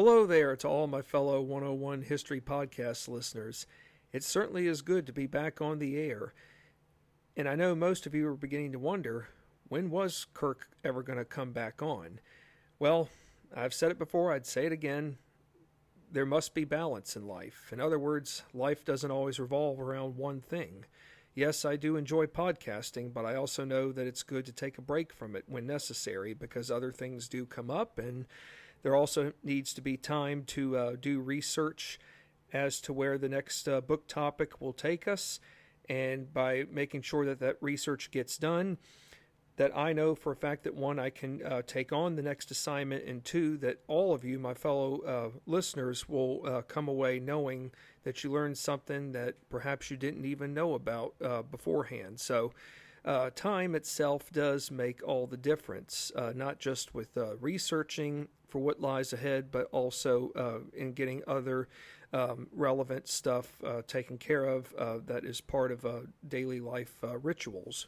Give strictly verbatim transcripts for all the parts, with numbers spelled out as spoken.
Hello there to all my fellow one oh one History Podcast listeners. It certainly is good to be back on the air. And I know most of you are beginning to wonder, when was Kirk ever going to come back on? Well, I've said it before, I'd say it again. There must be balance in life. In other words, life doesn't always revolve around one thing. Yes, I do enjoy podcasting, but I also know that it's good to take a break from it when necessary because other things do come up, and there also needs to be time to uh, do research as to where the next uh, book topic will take us, and by making sure that that research gets done, that I know for a fact that, one, I can uh, take on the next assignment, and two, that all of you, my fellow uh, listeners, will uh, come away knowing that you learned something that perhaps you didn't even know about uh, beforehand. So Uh, time itself does make all the difference, uh, not just with uh, researching for what lies ahead, but also uh, in getting other um, relevant stuff uh, taken care of uh, that is part of uh, daily life uh, rituals.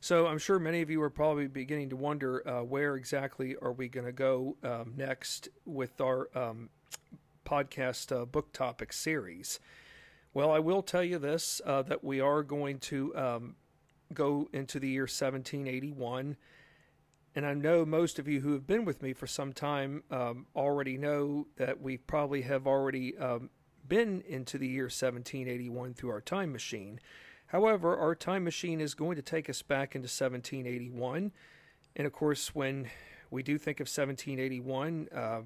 So I'm sure many of you are probably beginning to wonder uh, where exactly are we going to go um, next with our um, podcast uh, book topic series. Well, I will tell you this, uh, that we are going to um, go into the year seventeen eighty-one, and I know most of you who have been with me for some time um, already know that we probably have already um, been into the year seventeen eighty-one through our time machine. However, our time machine is going to take us back into seventeen eighty-one, and of course when we do think of seventeen eighty-one, uh,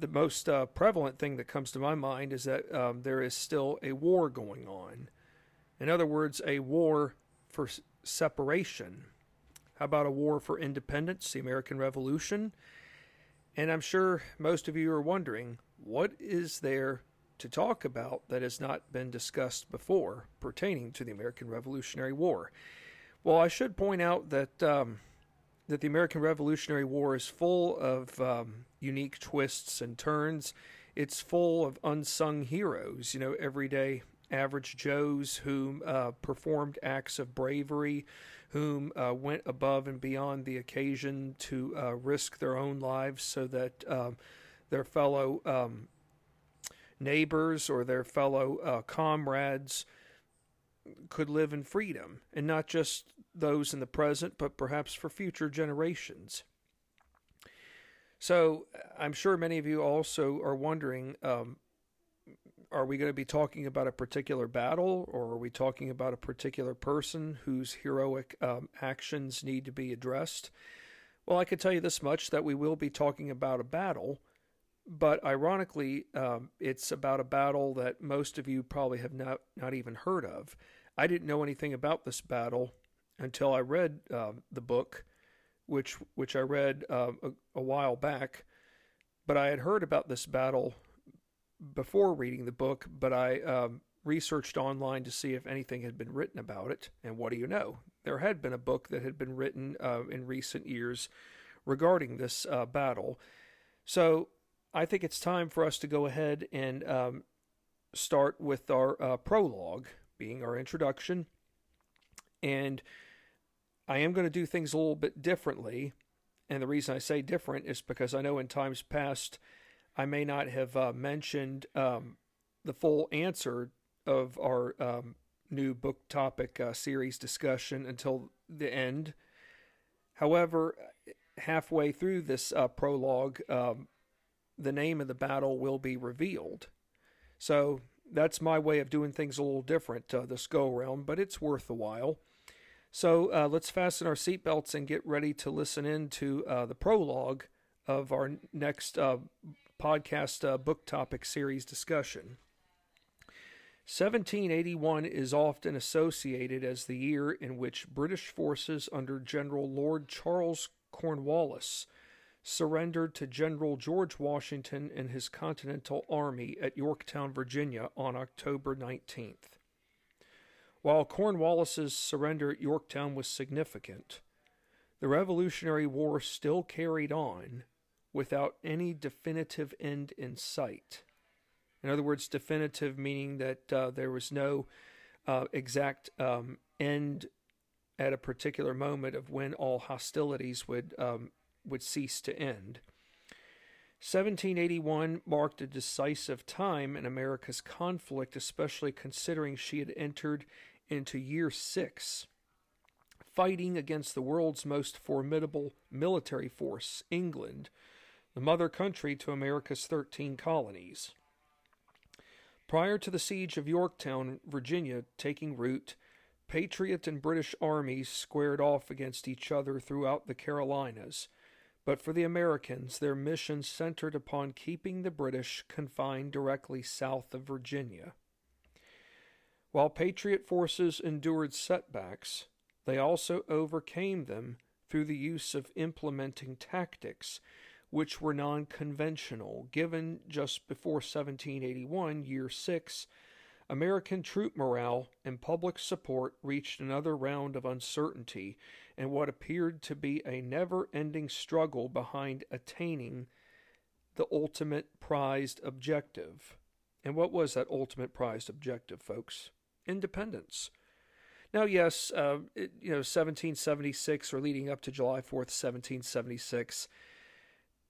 the most uh, prevalent thing that comes to my mind is that um, there is still a war going on. In other words, a war for separation. How about a war for independence, the American Revolution? And I'm sure most of you are wondering, what is there to talk about that has not been discussed before pertaining to the American Revolutionary War? Well, I should point out that um, that the American Revolutionary War is full of um, unique twists and turns. It's full of unsung heroes, you know, everyday average Joes whom uh, performed acts of bravery, whom uh, went above and beyond the occasion to uh, risk their own lives so that um, their fellow um, neighbors or their fellow uh, comrades could live in freedom, and not just those in the present, but perhaps for future generations. So I'm sure many of you also are wondering, um, are we going to be talking about a particular battle, or are we talking about a particular person whose heroic um, actions need to be addressed? Well, I can tell you this much, that we will be talking about a battle, but ironically, um, it's about a battle that most of you probably have not, not even heard of. I didn't know anything about this battle until I read uh, the book, which which I read uh, a, a while back, but I had heard about this battle before reading the book, but I um, researched online to see if anything had been written about it, and what do you know? There had been a book that had been written uh, in recent years regarding this uh, battle. So I think it's time for us to go ahead and um, start with our uh, prologue, being our introduction, and I am going to do things a little bit differently, and the reason I say different is because I know in times past I may not have uh, mentioned um, the full answer of our um, new book topic uh, series discussion until the end. However, halfway through this uh, prologue, um, the name of the battle will be revealed. So that's my way of doing things a little different uh, this go around, but it's worth a while. So uh, let's fasten our seatbelts and get ready to listen in to uh, the prologue of our next uh, podcast uh, book topic series discussion. seventeen eighty-one is often associated as the year in which British forces under General Lord Charles Cornwallis surrendered to General George Washington and his Continental Army at Yorktown, Virginia on October nineteenth. While Cornwallis's surrender at Yorktown was significant, the Revolutionary War still carried on without any definitive end in sight. In other words, definitive meaning that uh, there was no uh, exact um, end at a particular moment of when all hostilities would um, would cease to end. seventeen eighty-one marked a decisive time in America's conflict, especially considering she had entered into year six, fighting against the world's most formidable military force, England, the mother country to America's thirteen colonies. Prior to the Siege of Yorktown, Virginia, taking root, Patriot and British armies squared off against each other throughout the Carolinas, but for the Americans, their mission centered upon keeping the British confined directly south of Virginia. While Patriot forces endured setbacks, they also overcame them through the use of implementing tactics which were non-conventional. Given just before seventeen eighty-one, year six, American troop morale and public support reached another round of uncertainty and what appeared to be a never-ending struggle behind attaining the ultimate prized objective. And what was that ultimate prized objective, folks? Independence. Now, yes, uh, it, you know, seventeen seventy-six, or leading up to July fourth, seventeen seventy-six,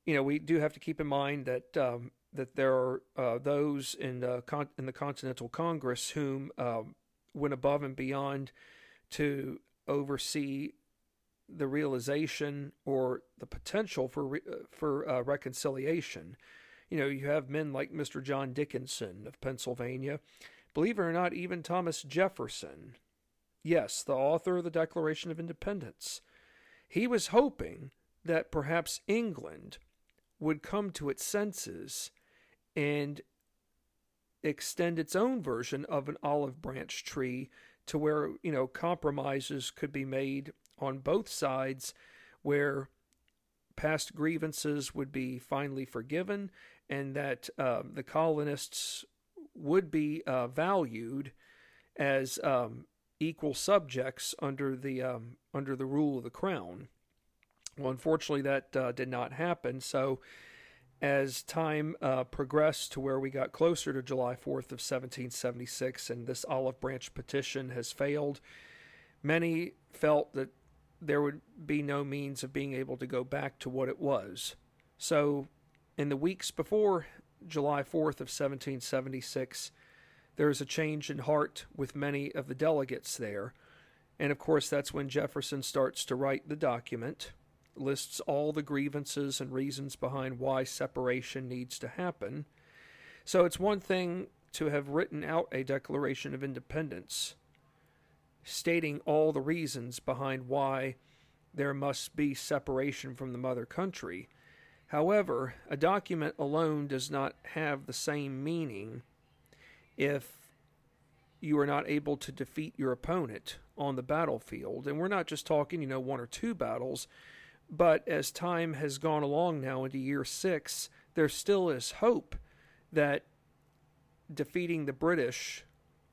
you know, we do have to keep in mind that um, that there are uh, those in the, con- in the Continental Congress whom um, went above and beyond to oversee the realization or the potential for re- for uh, reconciliation. You know, you have men like Mister John Dickinson of Pennsylvania, believe it or not, even Thomas Jefferson. Yes, the author of the Declaration of Independence. He was hoping that perhaps England would come to its senses and extend its own version of an olive branch tree to where, you know, compromises could be made on both sides, where past grievances would be finally forgiven, and that um, the colonists would be uh, valued as um, equal subjects under the um, under the rule of the crown. Well, unfortunately, that uh, did not happen. So as time uh, progressed to where we got closer to July fourth of seventeen seventy-six, and this olive branch petition has failed, many felt that there would be no means of being able to go back to what it was. So in the weeks before July fourth of seventeen seventy-six, there is a change in heart with many of the delegates there. And of course, that's when Jefferson starts to write the document, lists all the grievances and reasons behind why separation needs to happen. So it's one thing to have written out a Declaration of Independence, stating all the reasons behind why there must be separation from the mother country. However, a document alone does not have the same meaning if you are not able to defeat your opponent on the battlefield. And we're not just talking, you know, one or two battles. But as time has gone along now into year six, there still is hope that defeating the British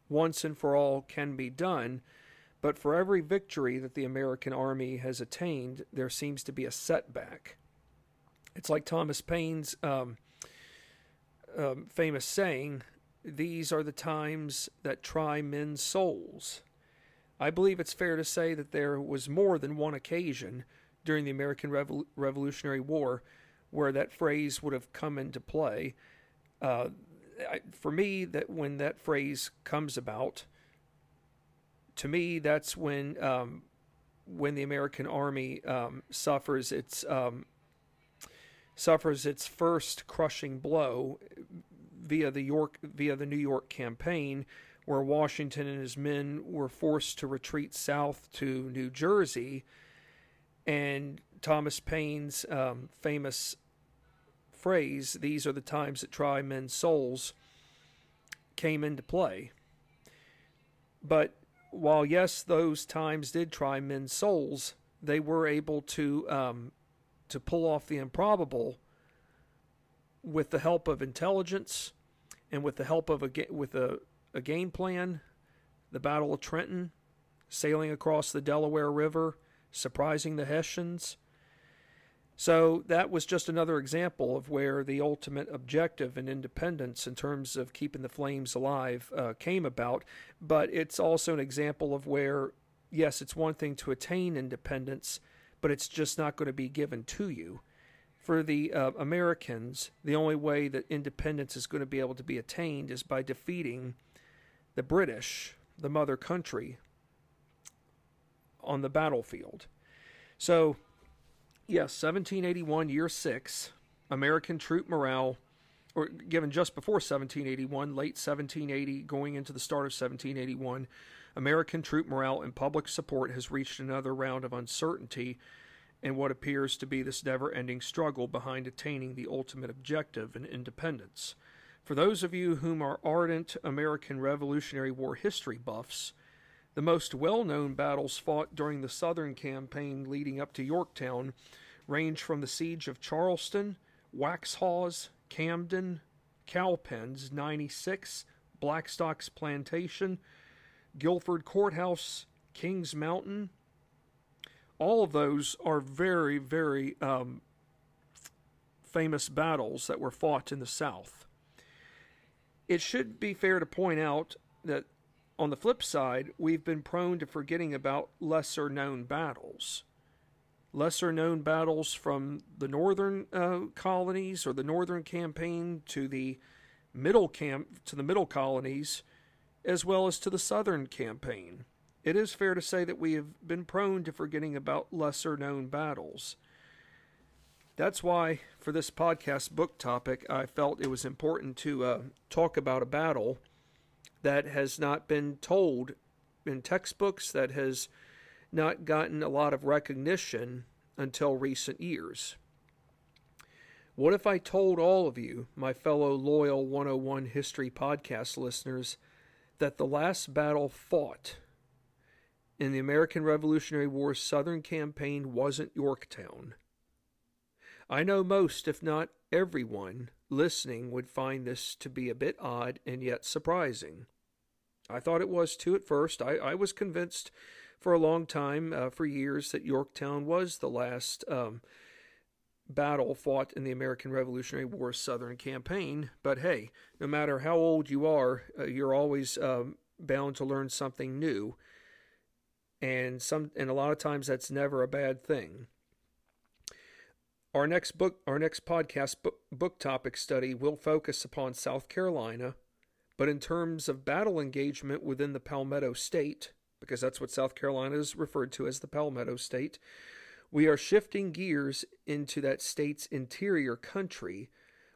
once and for all can be done. But for every victory that the American army has attained, there seems to be a setback. It's like Thomas Paine's um, um, famous saying, "These are the times that try men's souls." I believe it's fair to say that there was more than one occasion during the American Revol- Revolutionary War where that phrase would have come into play. Uh, I, for me, that when that phrase comes about, to me, that's when um, when the American Army um, suffers its um, suffers its first crushing blow via the York via the New York campaign, where Washington and his men were forced to retreat south to New Jersey. And Thomas Paine's um, famous phrase, "These are the times that try men's souls," came into play. But while, yes, those times did try men's souls, they were able to um, to pull off the improbable with the help of intelligence and with the help of a ga- with a, a game plan. The Battle of Trenton, sailing across the Delaware River, surprising the Hessians. So that was just another example of where the ultimate objective in independence, in terms of keeping the flames alive, uh, came about. But it's also an example of where, yes, it's one thing to attain independence, but it's just not going to be given to you. for the uh, Americans, the only way that independence is going to be able to be attained is by defeating the British, the mother country, on the battlefield. So, yes, seventeen eighty-one, year six, American troop morale, or given just before seventeen eighty-one, late seventeen eighty, going into the start of seventeen eighty-one, American troop morale and public support has reached another round of uncertainty in what appears to be this never-ending struggle behind attaining the ultimate objective in independence. For those of you whom are ardent American Revolutionary War history buffs, the most well-known battles fought during the Southern campaign leading up to Yorktown range from the Siege of Charleston, Waxhaws, Camden, Cowpens, ninety-six, Blackstock's Plantation, Guilford Courthouse, King's Mountain. All of those are very, very um, famous battles that were fought in the South. It should be fair to point out that on the flip side, we've been prone to forgetting about lesser-known battles. Lesser-known battles from the northern uh, colonies or the northern campaign to the middle camp to the middle colonies, as well as to the southern campaign. It is fair to say that we have been prone to forgetting about lesser-known battles. That's why, for this podcast book topic, I felt it was important to uh, talk about a battle that has not been told in textbooks, that has not gotten a lot of recognition until recent years. What if I told all of you, my fellow loyal one oh one History Podcast listeners, that the last battle fought in the American Revolutionary War Southern campaign wasn't Yorktown? I know most, if not everyone, listening would find this to be a bit odd and yet surprising. I thought it was too at first. I, I was convinced for a long time, uh, for years, that Yorktown was the last um, battle fought in the American Revolutionary War Southern campaign. But hey, no matter how old you are, uh, you're always um, bound to learn something new. And, some, and a lot of times that's never a bad thing. Our next book, our next podcast book, book topic study will focus upon South Carolina, but in terms of battle engagement within the Palmetto State, because that's what South Carolina is referred to as, the Palmetto State, we are shifting gears into that state's interior country,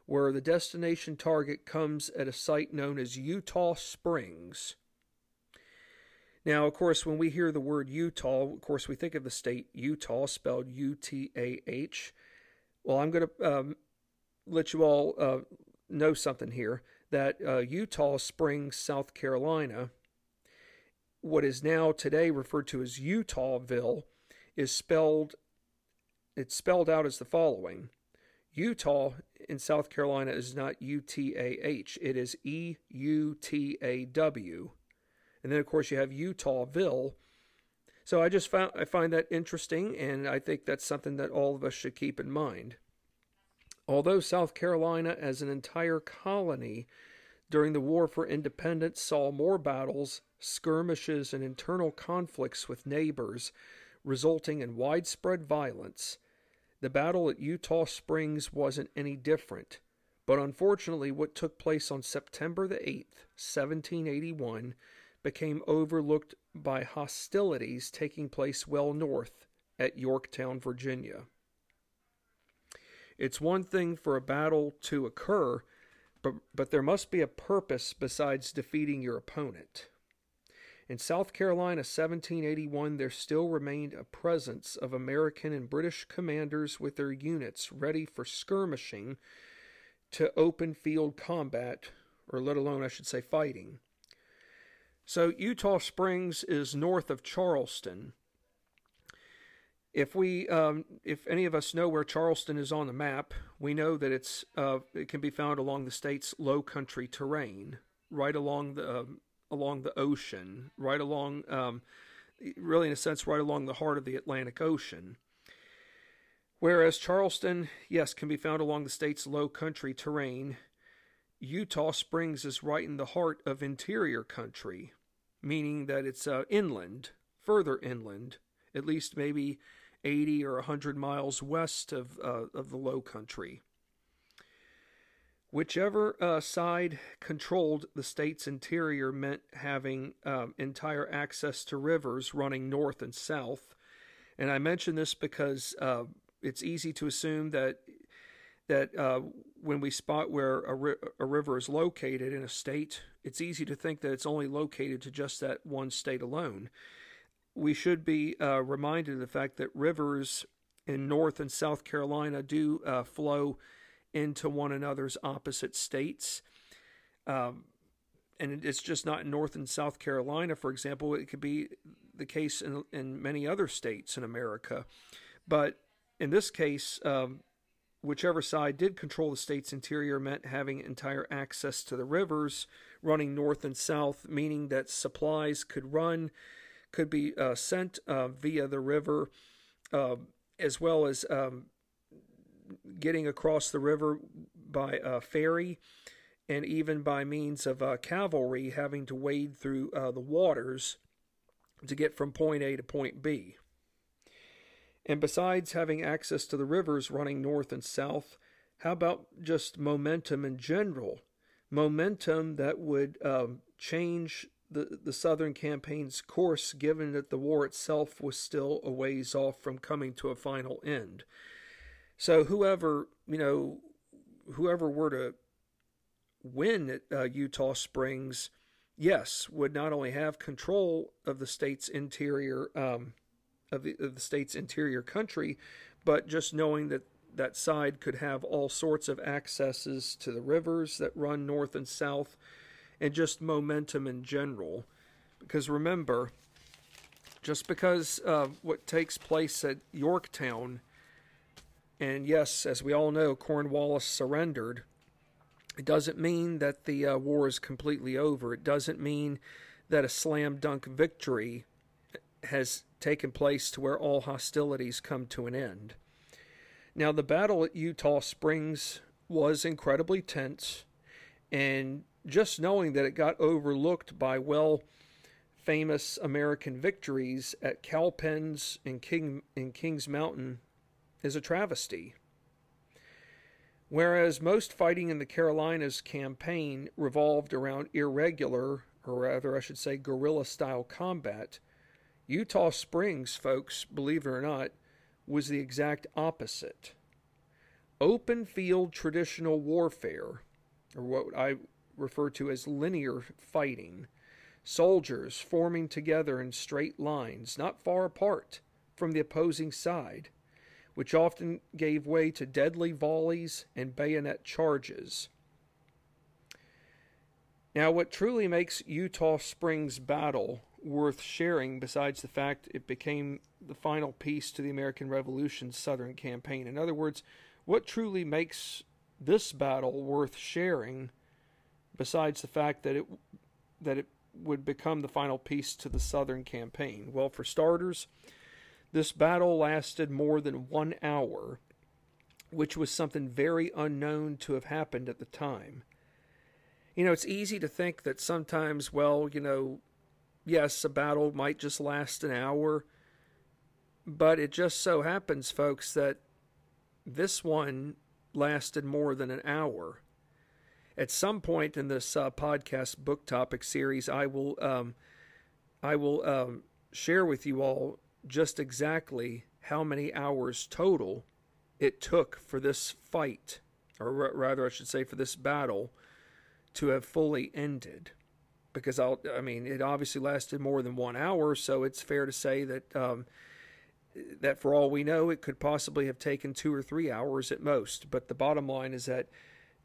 where the destination target comes at a site known as Eutaw Springs. Now, of course, when we hear the word Utah, of course, we think of the state Utah, spelled U T A H. Well, I'm going to um, let you all uh, know something here, that uh, Eutaw Springs, South Carolina, what is now today referred to as Eutawville, is spelled, it's spelled out as the following. Utah in South Carolina is not U T A H, it is E U T A W. And then, of course, you have Eutawville. So I just found I find that interesting, and I think that's something that all of us should keep in mind. Although South Carolina as an entire colony during the War for Independence saw more battles, skirmishes, and internal conflicts with neighbors, resulting in widespread violence, the battle at Eutaw Springs wasn't any different. But unfortunately, what took place on September the eighth, seventeen eighty-one, became overlooked by hostilities taking place well north at Yorktown, Virginia. It's one thing for a battle to occur, but, but there must be a purpose besides defeating your opponent. In South Carolina seventeen eighty-one, there still remained a presence of American and British commanders with their units ready for skirmishing to open field combat, or let alone, I should say, fighting. So Eutaw Springs is north of Charleston. If we, um, if any of us know where Charleston is on the map, we know that it's uh, it can be found along the state's low country terrain, right along the um, along the ocean, right along, um, really in a sense, right along the heart of the Atlantic Ocean. Whereas Charleston, yes, can be found along the state's low country terrain, Eutaw Springs is right in the heart of interior country, meaning that it's uh, inland, further inland, at least maybe eighty or one hundred miles west of, uh, of the Low Country. Whichever uh, side controlled the state's interior meant having um, entire access to rivers running north and south. And I mention this because uh, it's easy to assume that that uh, when we spot where a, ri a river is located in a state, it's easy to think that it's only located to just that one state alone. We should be uh, reminded of the fact that rivers in North and South Carolina do uh, flow into one another's opposite states. Um, and it's just not in North and South Carolina, for example. It could be the case in, in many other states in America. But in this case, um, whichever side did control the state's interior meant having entire access to the rivers running north and south, meaning that supplies could run, could be uh, sent uh, via the river, uh, as well as um, getting across the river by uh, ferry, and even by means of uh, cavalry having to wade through uh, the waters to get from point A to point B. And besides having access to the rivers running north and south, how about just momentum in general? Momentum that would um, change the, the Southern campaign's course, given that the war itself was still a ways off from coming to a final end. So whoever, you know, whoever were to win at uh, Eutaw Springs, yes, would not only have control of the state's interior, um, of, the, of the state's interior country, but just knowing that that side could have all sorts of accesses to the rivers that run north and south, and just momentum in general. Because remember, just because uh, what takes place at Yorktown, and yes, as we all know, Cornwallis surrendered, it doesn't mean that the uh, war is completely over. It doesn't mean that a slam dunk victory has taken place to where all hostilities come to an end. Now, the battle at Eutaw Springs was incredibly tense, and just knowing that it got overlooked by well-famous American victories at Cowpens and King in King's Mountain is a travesty. Whereas most fighting in the Carolinas campaign revolved around irregular, or rather I should say guerrilla-style combat, Eutaw Springs, folks, believe it or not, was the exact opposite. Open-field traditional warfare, or what I refer to as linear fighting, soldiers forming together in straight lines, not far apart from the opposing side, which often gave way to deadly volleys and bayonet charges. Now, what truly makes Eutaw Springs battle worth sharing, besides the fact it became the final piece to the American Revolution's Southern campaign, in other words, what truly makes this battle worth sharing, besides the fact that it, that it would become the final piece to the Southern campaign? Well, for starters, this battle lasted more than one hour, which was something very unknown to have happened at the time. You know, it's easy to think that sometimes, well, you know, yes, a battle might just last an hour, but it just so happens, folks, that this one lasted more than an hour. At some point in this uh, podcast book topic series, I will, um, I will um, share with you all just exactly how many hours total it took for this fight, or rather I should say for this battle, to have fully ended. Because I'll, I mean, it obviously lasted more than one hour, so it's fair to say that um, that for all we know, it could possibly have taken two or three hours at most. But the bottom line is that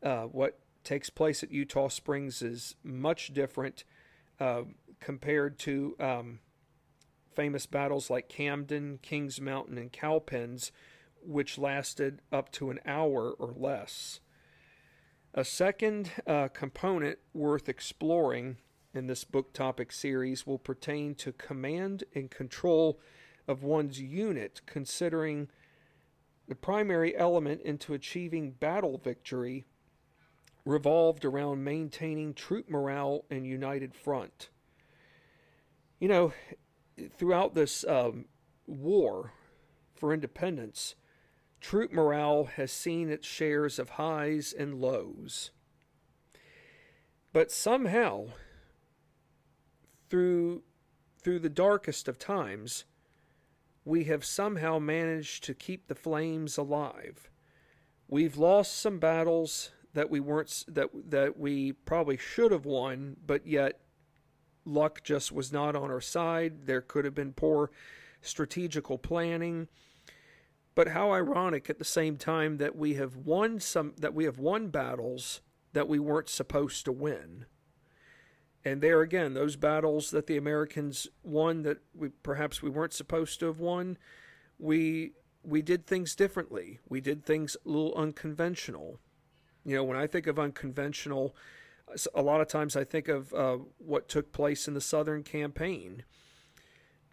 uh, what takes place at Eutaw Springs is much different uh, compared to Um, famous battles like Camden, Kings Mountain, and Cowpens, which lasted up to an hour or less. A second uh, component worth exploring in this book topic series will pertain to command and control of one's unit, considering the primary element into achieving battle victory revolved around maintaining troop morale and united front. You know, throughout this um, war, for independence, troop morale has seen its shares of highs and lows. But somehow, through, through the darkest of times, we have somehow managed to keep the flames alive. We've lost some battles that we weren't that that we probably should have won, but yet luck just was not on our side. There could have been poor strategical planning. But how ironic at the same time that we have won some that we have won battles that we weren't supposed to win. And there again, those battles that the Americans won that we perhaps we weren't supposed to have won, we we did things differently. We did things a little unconventional. You know, when I think of unconventional, a lot of times I think of uh, what took place in the Southern Campaign.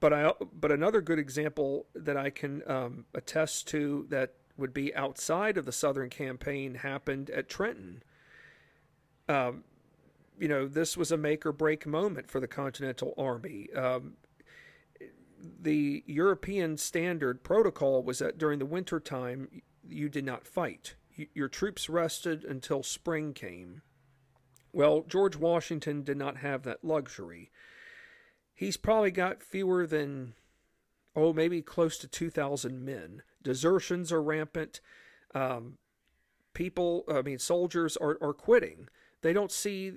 But I but another good example that I can um, attest to that would be outside of the Southern Campaign happened at Trenton. Um, you know, this was a make-or-break moment for the Continental Army. Um, the European standard protocol was that during the winter time, you did not fight. You, your troops rested until spring came. Well, George Washington did not have that luxury. He's probably got fewer than, oh, maybe close to two thousand men. Desertions are rampant. Um, people, I mean, soldiers are, are quitting. They don't see,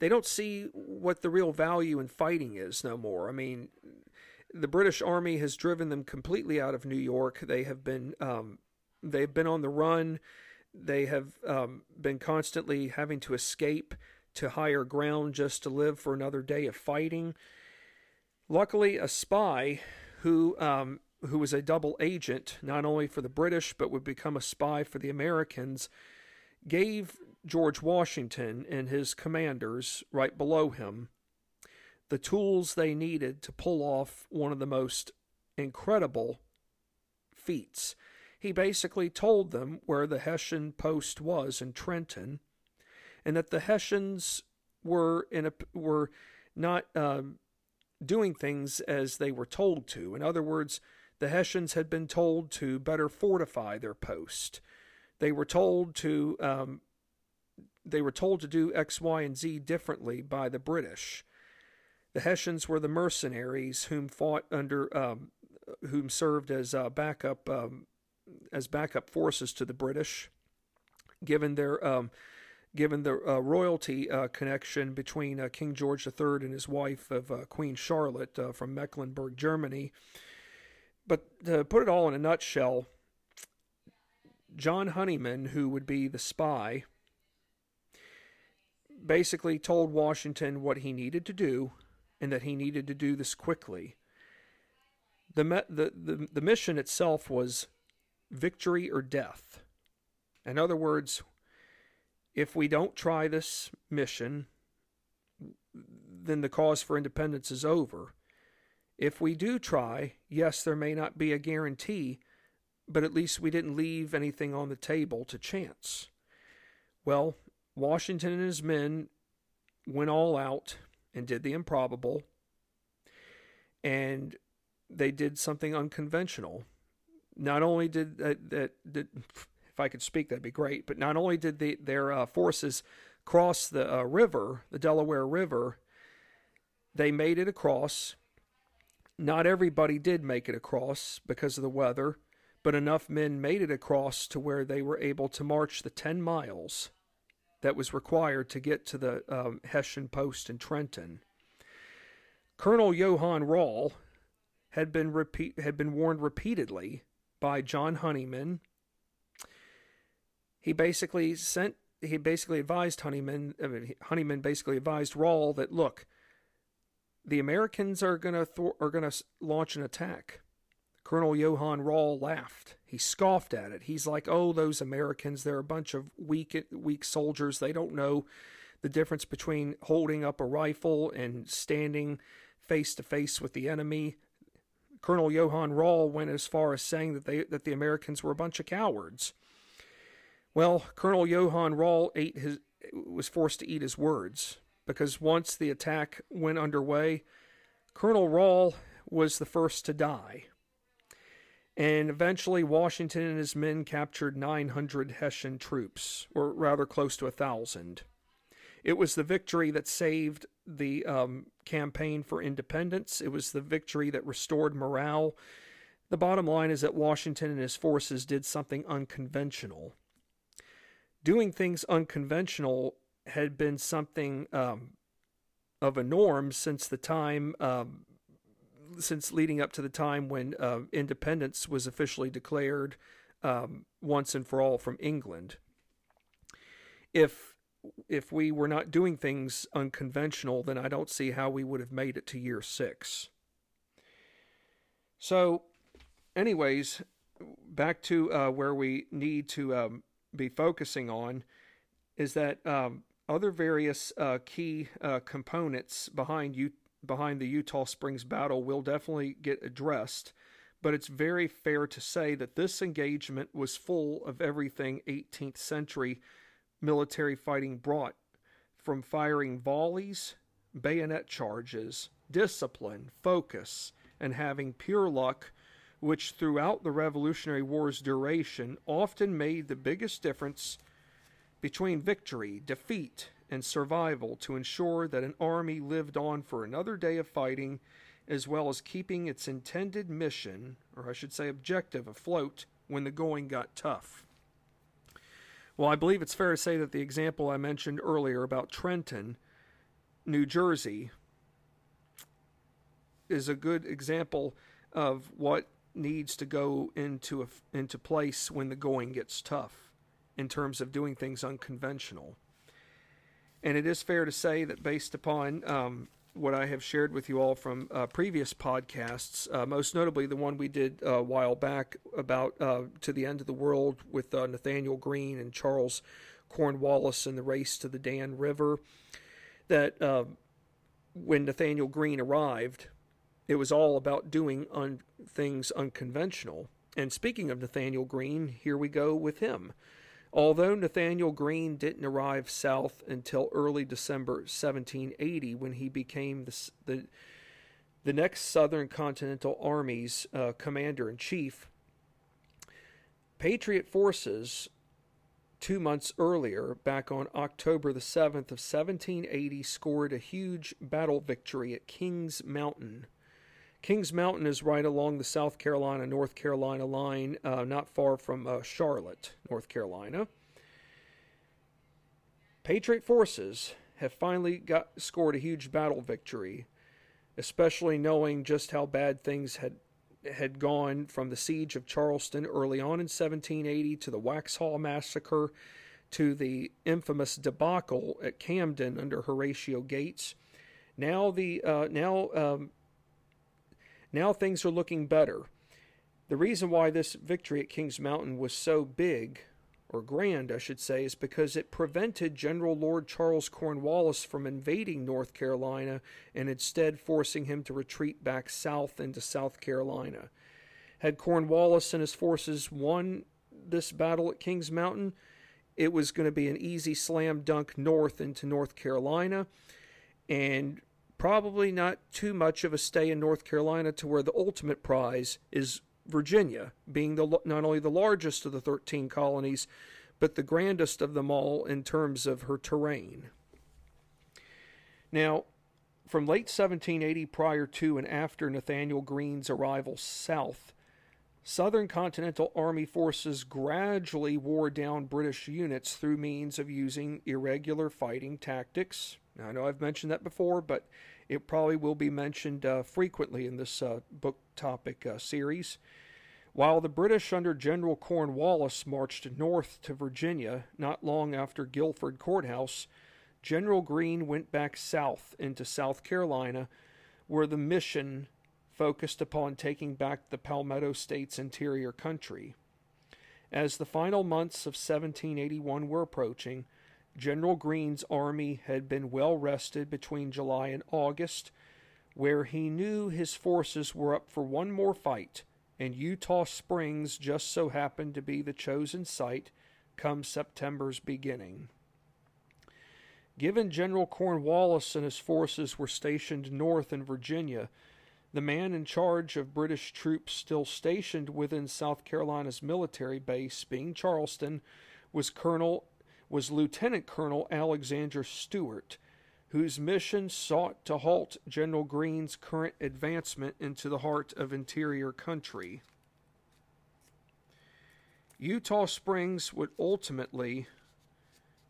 they don't see what the real value in fighting is no more. I mean, the British Army has driven them completely out of New York. They have been, um, they've been on the run. They have um, been constantly having to escape to higher ground just to live for another day of fighting. Luckily, a spy who um, who was a double agent, not only for the British, but would become a spy for the Americans, gave George Washington and his commanders right below him the tools they needed to pull off one of the most incredible feats. He basically told them where the Hessian post was in Trenton, and that the Hessians were in a, were not um, doing things as they were told to. In other words, the Hessians had been told to better fortify their post. They were told to um, they were told to do X, Y, and Z differently by the British. The Hessians were the mercenaries whom fought under um, whom served as uh, backup um, as backup forces to the British, given their um, given the uh, royalty uh, connection between uh, King George the third and his wife of uh, Queen Charlotte uh, from Mecklenburg, Germany. But to put it all in a nutshell, John Honeyman, who would be the spy, basically told Washington what he needed to do and that he needed to do this quickly. The me- the, the, the mission itself was victory or death. In other words, if we don't try this mission, then the cause for independence is over. If we do try, yes, there may not be a guarantee, but at least we didn't leave anything on the table to chance. Well, Washington and his men went all out and did the improbable, and they did something unconventional. Not only did that, that did, if I could speak, that'd be great, but not only did the, their uh, forces cross the uh, river, the Delaware River, they made it across. Not everybody did make it across because of the weather, but enough men made it across to where they were able to march the ten miles that was required to get to the um, Hessian post in Trenton. Colonel Johann Rall had been repeat, had been warned repeatedly by John Honeyman. He basically sent he basically advised Honeyman I mean, Honeyman basically advised Rall that, look, the Americans are going to th- are going to launch an attack. Colonel Johann Rall laughed. He scoffed at it. He's like, oh, those Americans, they're a bunch of weak, weak soldiers. They don't know the difference between holding up a rifle and standing face-to-face with the enemy. Colonel Johann Rall went as far as saying that, they, that the Americans were a bunch of cowards. Well, Colonel Johann Rall ate his, was forced to eat his words, because once the attack went underway, Colonel Rall was the first to die. And eventually Washington and his men captured nine hundred Hessian troops, or rather close to one thousand. It was the victory that saved the um, campaign for independence. It was the victory that restored morale. The bottom line is that Washington and his forces did something unconventional. Doing things unconventional had been something um, of a norm since the time... Um, since leading up to the time when uh, independence was officially declared um, once and for all from England. If if we were not doing things unconventional, then I don't see how we would have made it to year six. So, anyways, back to uh, where we need to um, be focusing on is that um, other various uh, key uh, components behind you. behind the Eutaw Springs battle will definitely get addressed, but it's very fair to say that this engagement was full of everything eighteenth century military fighting brought, from firing volleys, bayonet charges, discipline, focus, and having pure luck, which throughout the Revolutionary War's duration often made the biggest difference between victory, defeat, and survival, to ensure that an army lived on for another day of fighting, as well as keeping its intended mission, or I should say objective, afloat when the going got tough. Well, I believe it's fair to say that the example I mentioned earlier about Trenton, New Jersey, is a good example of what needs to go into, a, into place when the going gets tough, in terms of doing things unconventional. And it is fair to say that based upon um, what I have shared with you all from uh, previous podcasts, uh, most notably the one we did uh, a while back about uh, To the End of the World with uh, Nathanael Greene and Charles Cornwallis and the race to the Dan River, that uh, when Nathanael Greene arrived, it was all about doing un- things unconventional. And speaking of Nathanael Greene, here we go with him. Although Nathanael Greene didn't arrive south until early December seventeen eighty, when he became the the, the next Southern Continental Army's uh, commander-in-chief, Patriot forces, two months earlier, back on October the seventh of seventeen eighty, scored a huge battle victory at King's Mountain. King's Mountain is right along the South Carolina-North Carolina line, uh, not far from uh, Charlotte, North Carolina. Patriot forces have finally got scored a huge battle victory, especially knowing just how bad things had, had gone from the Siege of Charleston early on in seventeen eighty to the Waxhaw Massacre to the infamous debacle at Camden under Horatio Gates. Now the... Uh, now. Um, Now things are looking better. The reason why this victory at King's Mountain was so big, or grand, I should say, is because it prevented General Lord Charles Cornwallis from invading North Carolina and instead forcing him to retreat back south into South Carolina. Had Cornwallis and his forces won this battle at King's Mountain, it was going to be an easy slam dunk north into North Carolina, and probably not too much of a stay in North Carolina, to where the ultimate prize is Virginia, being the not only the largest of the thirteen colonies, but the grandest of them all in terms of her terrain. Now, from late seventeen eighty, prior to and after Nathanael Greene's arrival south, Southern Continental Army forces gradually wore down British units through means of using irregular fighting tactics. Now, I know I've mentioned that before, but it probably will be mentioned uh, frequently in this uh, book topic uh, series. While the British under General Cornwallis marched north to Virginia not long after Guilford Courthouse, General Greene went back south into South Carolina, where the mission focused upon taking back the Palmetto State's interior country. As the final months of seventeen eighty-one were approaching, General Greene's army had been well rested between July and August, where he knew his forces were up for one more fight, and Eutaw Springs just so happened to be the chosen site come September's beginning. Given General Cornwallis and his forces were stationed north in Virginia, The man in charge of British troops still stationed within South Carolina's military base, being Charleston, was Colonel was Lieutenant Colonel Alexander Stewart, whose mission sought to halt General Greene's current advancement into the heart of interior country. Eutaw Springs would ultimately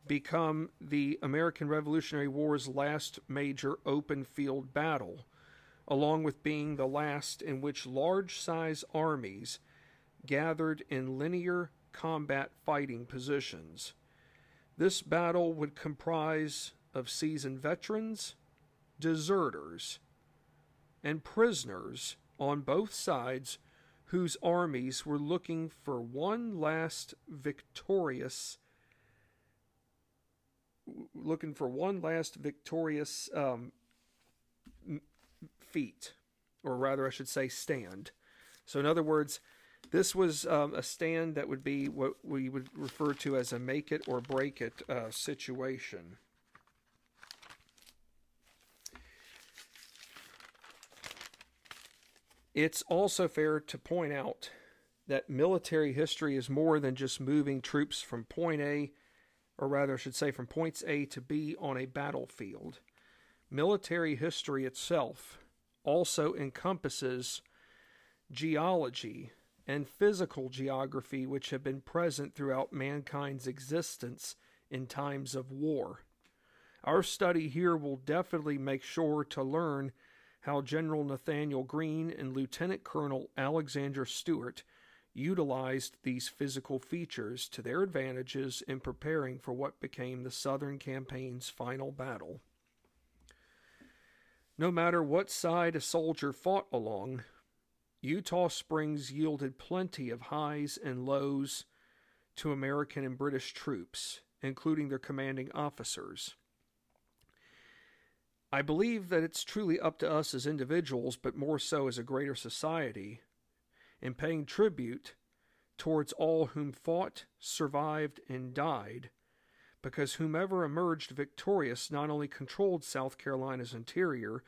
become the American Revolutionary War's last major open field battle, along with being the last in which large-size armies gathered in linear combat fighting positions. This battle would comprise of seasoned veterans, deserters, and prisoners on both sides whose armies were looking for one last victorious looking for one last victorious um, feat, or rather I should say stand. So in other words, this was um, a stand that would be what we would refer to as a make it or break it uh, situation. It's also fair to point out that military history is more than just moving troops from point A, or rather I should say from points A to B on a battlefield. Military history itself also encompasses geology and physical geography, which have been present throughout mankind's existence in times of war. Our study here will definitely make sure to learn how General Nathanael Greene and Lieutenant Colonel Alexander Stewart utilized these physical features to their advantages in preparing for what became the Southern Campaign's final battle. No matter what side a soldier fought along, Eutaw Springs yielded plenty of highs and lows to American and British troops, including their commanding officers. I believe that it's truly up to us as individuals, but more so as a greater society, in paying tribute towards all whom fought, survived, and died, because whomever emerged victorious not only controlled South Carolina's interior,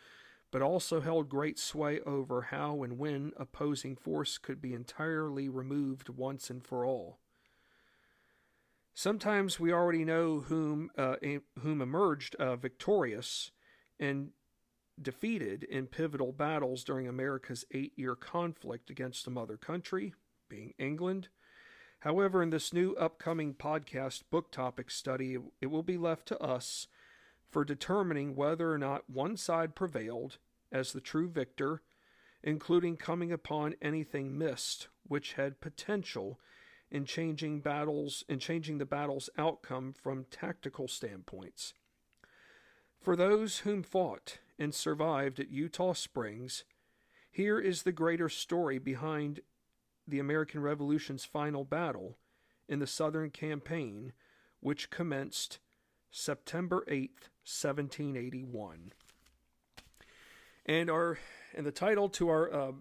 but also held great sway over how and when opposing force could be entirely removed once and for all. Sometimes we already know whom, uh, whom emerged uh, victorious and defeated in pivotal battles during America's eight-year conflict against the mother country, being England. However, in this new upcoming podcast book topic study, it will be left to us for determining whether or not one side prevailed as the true victor, including coming upon anything missed which had potential in changing battles in changing the battle's outcome from tactical standpoints. For those whom fought and survived at Eutaw Springs, here is the greater story behind the American Revolution's final battle in the Southern Campaign, which commenced September eighth, seventeen eighty-one. And our and the title to our uh,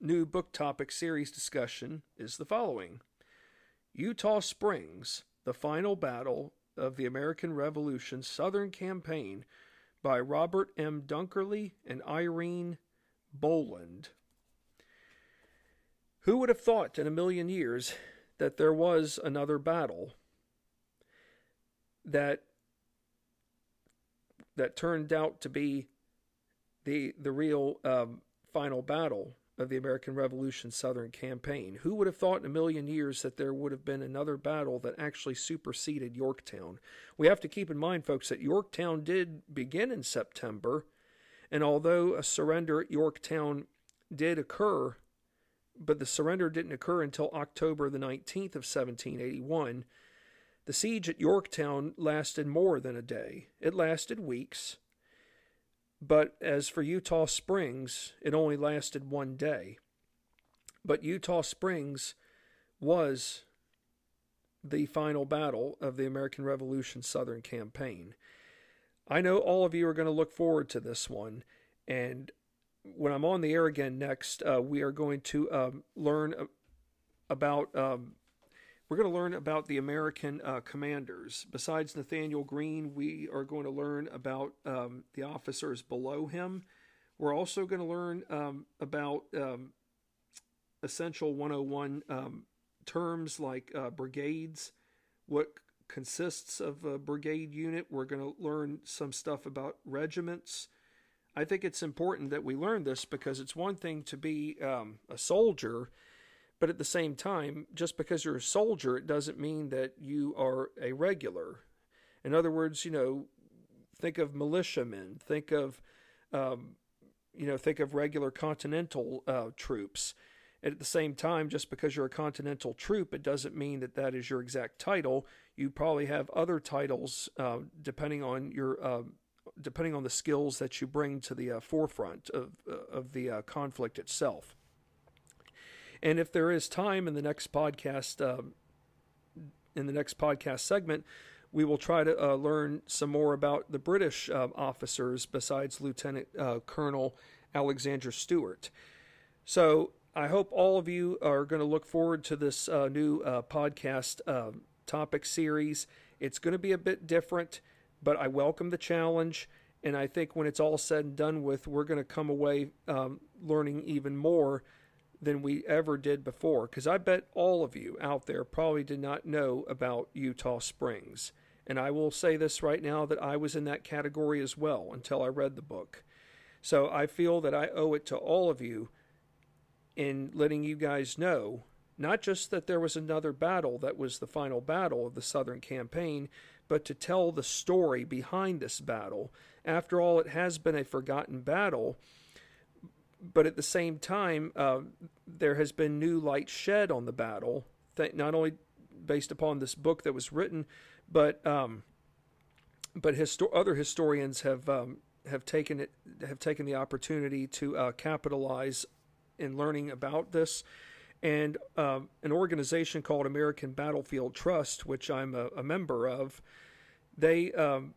new book topic series discussion is the following: Eutaw Springs, the Final Battle of the American Revolution's Southern Campaign, by Robert M. Dunkerley and Irene Boland. Who would have thought in a million years that there was another battle that that turned out to be the the real um, final battle of the American Revolution's Southern Campaign? Who would have thought in a million years that there would have been another battle that actually superseded Yorktown? We have to keep in mind, folks, that Yorktown did begin in September, and although a surrender at Yorktown did occur, but the surrender didn't occur until October the nineteenth of seventeen eighty-one, the siege at Yorktown lasted more than a day. It lasted weeks. But as for Eutaw Springs, it only lasted one day. But Eutaw Springs was the final battle of the American Revolution's Southern Campaign. I know all of you are going to look forward to this one. And when I'm on the air again next, uh, we are going to um, learn about... Um, We're going to learn about the American uh, commanders. Besides Nathanael Greene, we are going to learn about um, the officers below him. We're also going to learn um, about um, essential one oh one um, terms like uh, brigades, what consists of a brigade unit. We're going to learn some stuff about regiments. I think it's important that we learn this because it's one thing to be um, a soldier, but at the same time, just because you're a soldier, it doesn't mean that you are a regular. In other words, you know, think of militiamen, think of, um, you know, think of regular continental uh, troops. And at the same time, just because you're a continental troop, it doesn't mean that that is your exact title. You probably have other titles uh, depending on your uh, depending on the skills that you bring to the uh, forefront of uh, of the uh, conflict itself. And if there is time in the next podcast, um, in the next podcast segment, we will try to uh, learn some more about the British uh, officers besides Lieutenant uh, Colonel Alexander Stewart. So I hope all of you are going to look forward to this uh, new uh, podcast uh, topic series. It's going to be a bit different, but I welcome the challenge. And I think when it's all said and done with, we're going to come away um, learning even more than we ever did before. Because I bet all of you out there probably did not know about Eutaw Springs. And I will say this right now, that I was in that category as well until I read the book. So I feel that I owe it to all of you in letting you guys know, not just that there was another battle that was the final battle of the Southern Campaign, but to tell the story behind this battle. After all, it has been a forgotten battle, but at the same time, uh, there has been new light shed on the battle, th- not only based upon this book that was written, but um, but histo- other historians have um, have taken it have taken the opportunity to uh, capitalize in learning about this. And um, an organization called American Battlefield Trust, which I'm a, a member of, they um,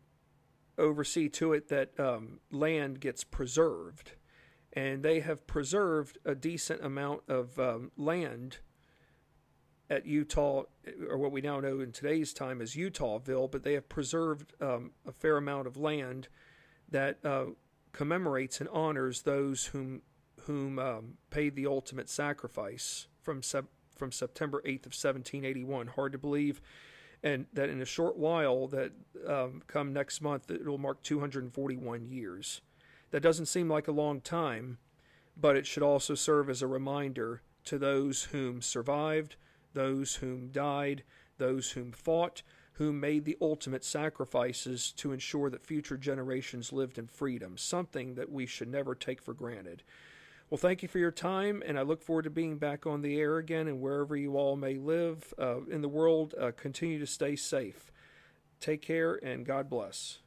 oversee to it that um, land gets preserved. And they have preserved a decent amount of um, land at Eutaw, or what we now know in today's time as Eutawville, but they have preserved um, a fair amount of land that uh, commemorates and honors those whom whom um, paid the ultimate sacrifice from sep- from September eighth of seventeen eighty-one. Hard to believe, and that in a short while, that um, come next month, it will mark two hundred forty-one years. That doesn't seem like a long time, but it should also serve as a reminder to those whom survived, those whom died, those whom fought, who made the ultimate sacrifices to ensure that future generations lived in freedom, something that we should never take for granted. Well, thank you for your time, and I look forward to being back on the air again, and wherever you all may live uh, in the world, uh, continue to stay safe. Take care, and God bless.